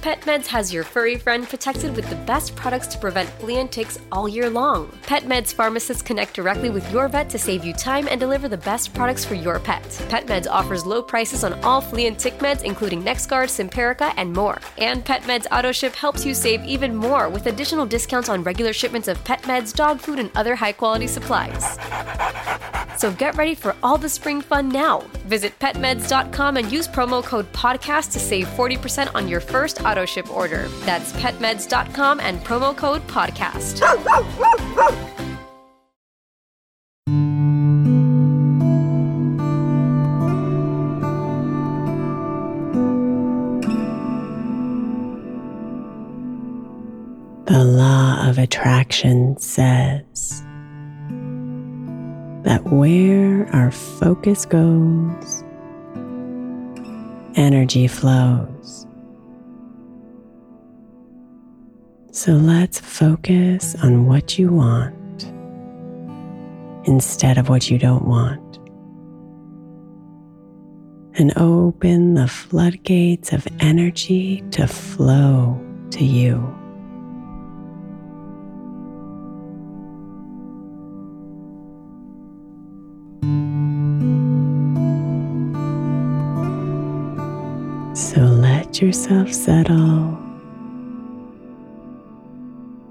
Pet Meds has your furry friend protected with the best products to prevent flea and ticks all year long. Pet Meds pharmacists connect directly with your vet to save you time and deliver the best products for your pet. Pet Meds offers low prices on all flea and tick meds, including NexGard, Simparica, and more. And Pet Meds AutoShip helps you save even more with additional discounts on regular shipments of Pet Meds, dog food, and other high-quality supplies. So get ready for all the spring fun now. Visit PetMeds.com and use promo code PODCAST to save 40% on your first AutoShip order. That's PetMeds.com and promo code PODCAST. The law of attraction says that where our focus goes, energy flows. So let's focus on what you want instead of what you don't want, and open the floodgates of energy to flow to you. So let yourself settle,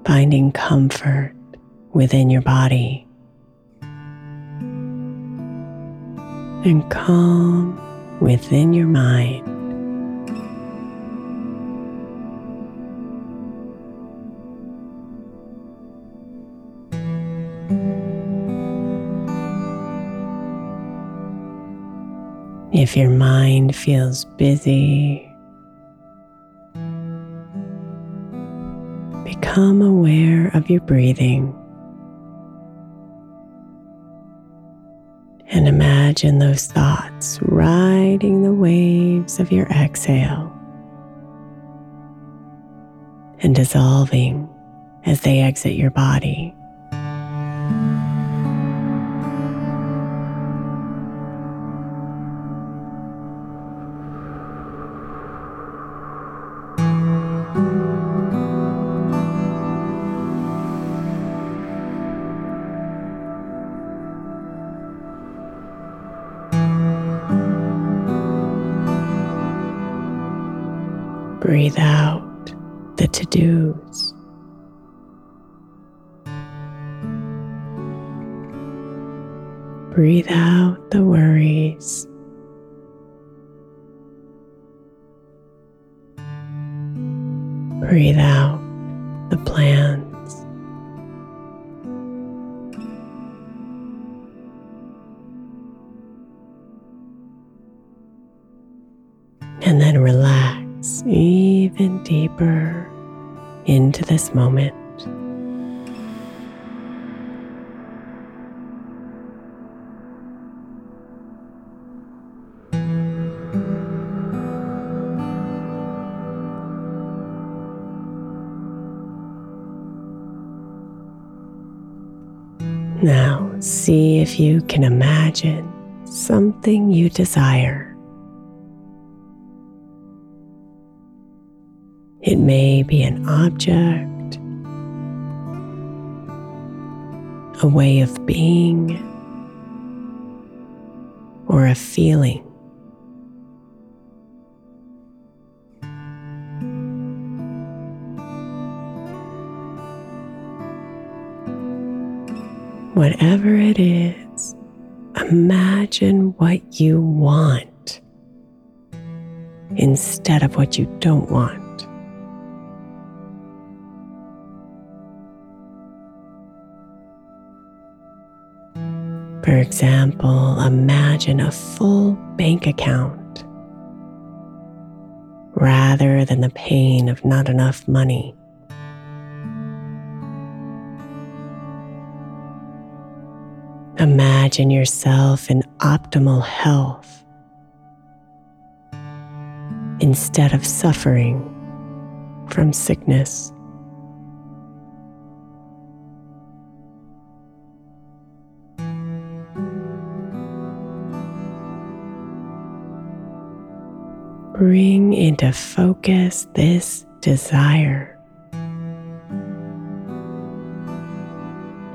finding comfort within your body, and calm within your mind. If your mind feels busy, become aware of your breathing and imagine those thoughts riding the waves of your exhale and dissolving as they exit your body. Breathe out the to-dos. Breathe out the worries. Breathe out the plans. And then relax even deeper into this moment. Now, see if you can imagine something you desire. It may be an object, a way of being, or a feeling. Whatever it is, imagine what you want instead of what you don't want. For example, imagine a full bank account rather than the pain of not enough money. Imagine yourself in optimal health instead of suffering from sickness. Bring into focus this desire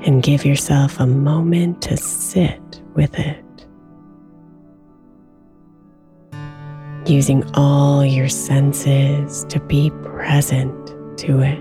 and give yourself a moment to sit with it, using all your senses to be present to it.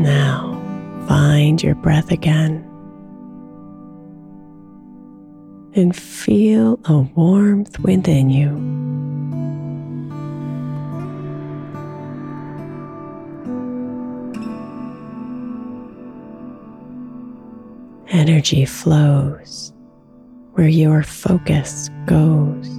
Now find your breath again and feel a warmth within you. Energy flows where your focus goes.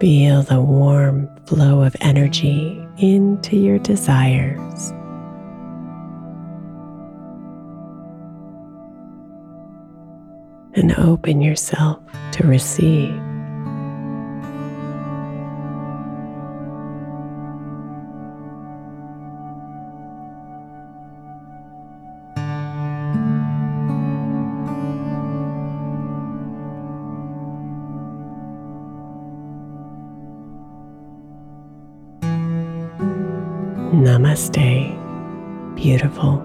Feel the warm flow of energy into your desires. And open yourself to receive. Namaste, beautiful.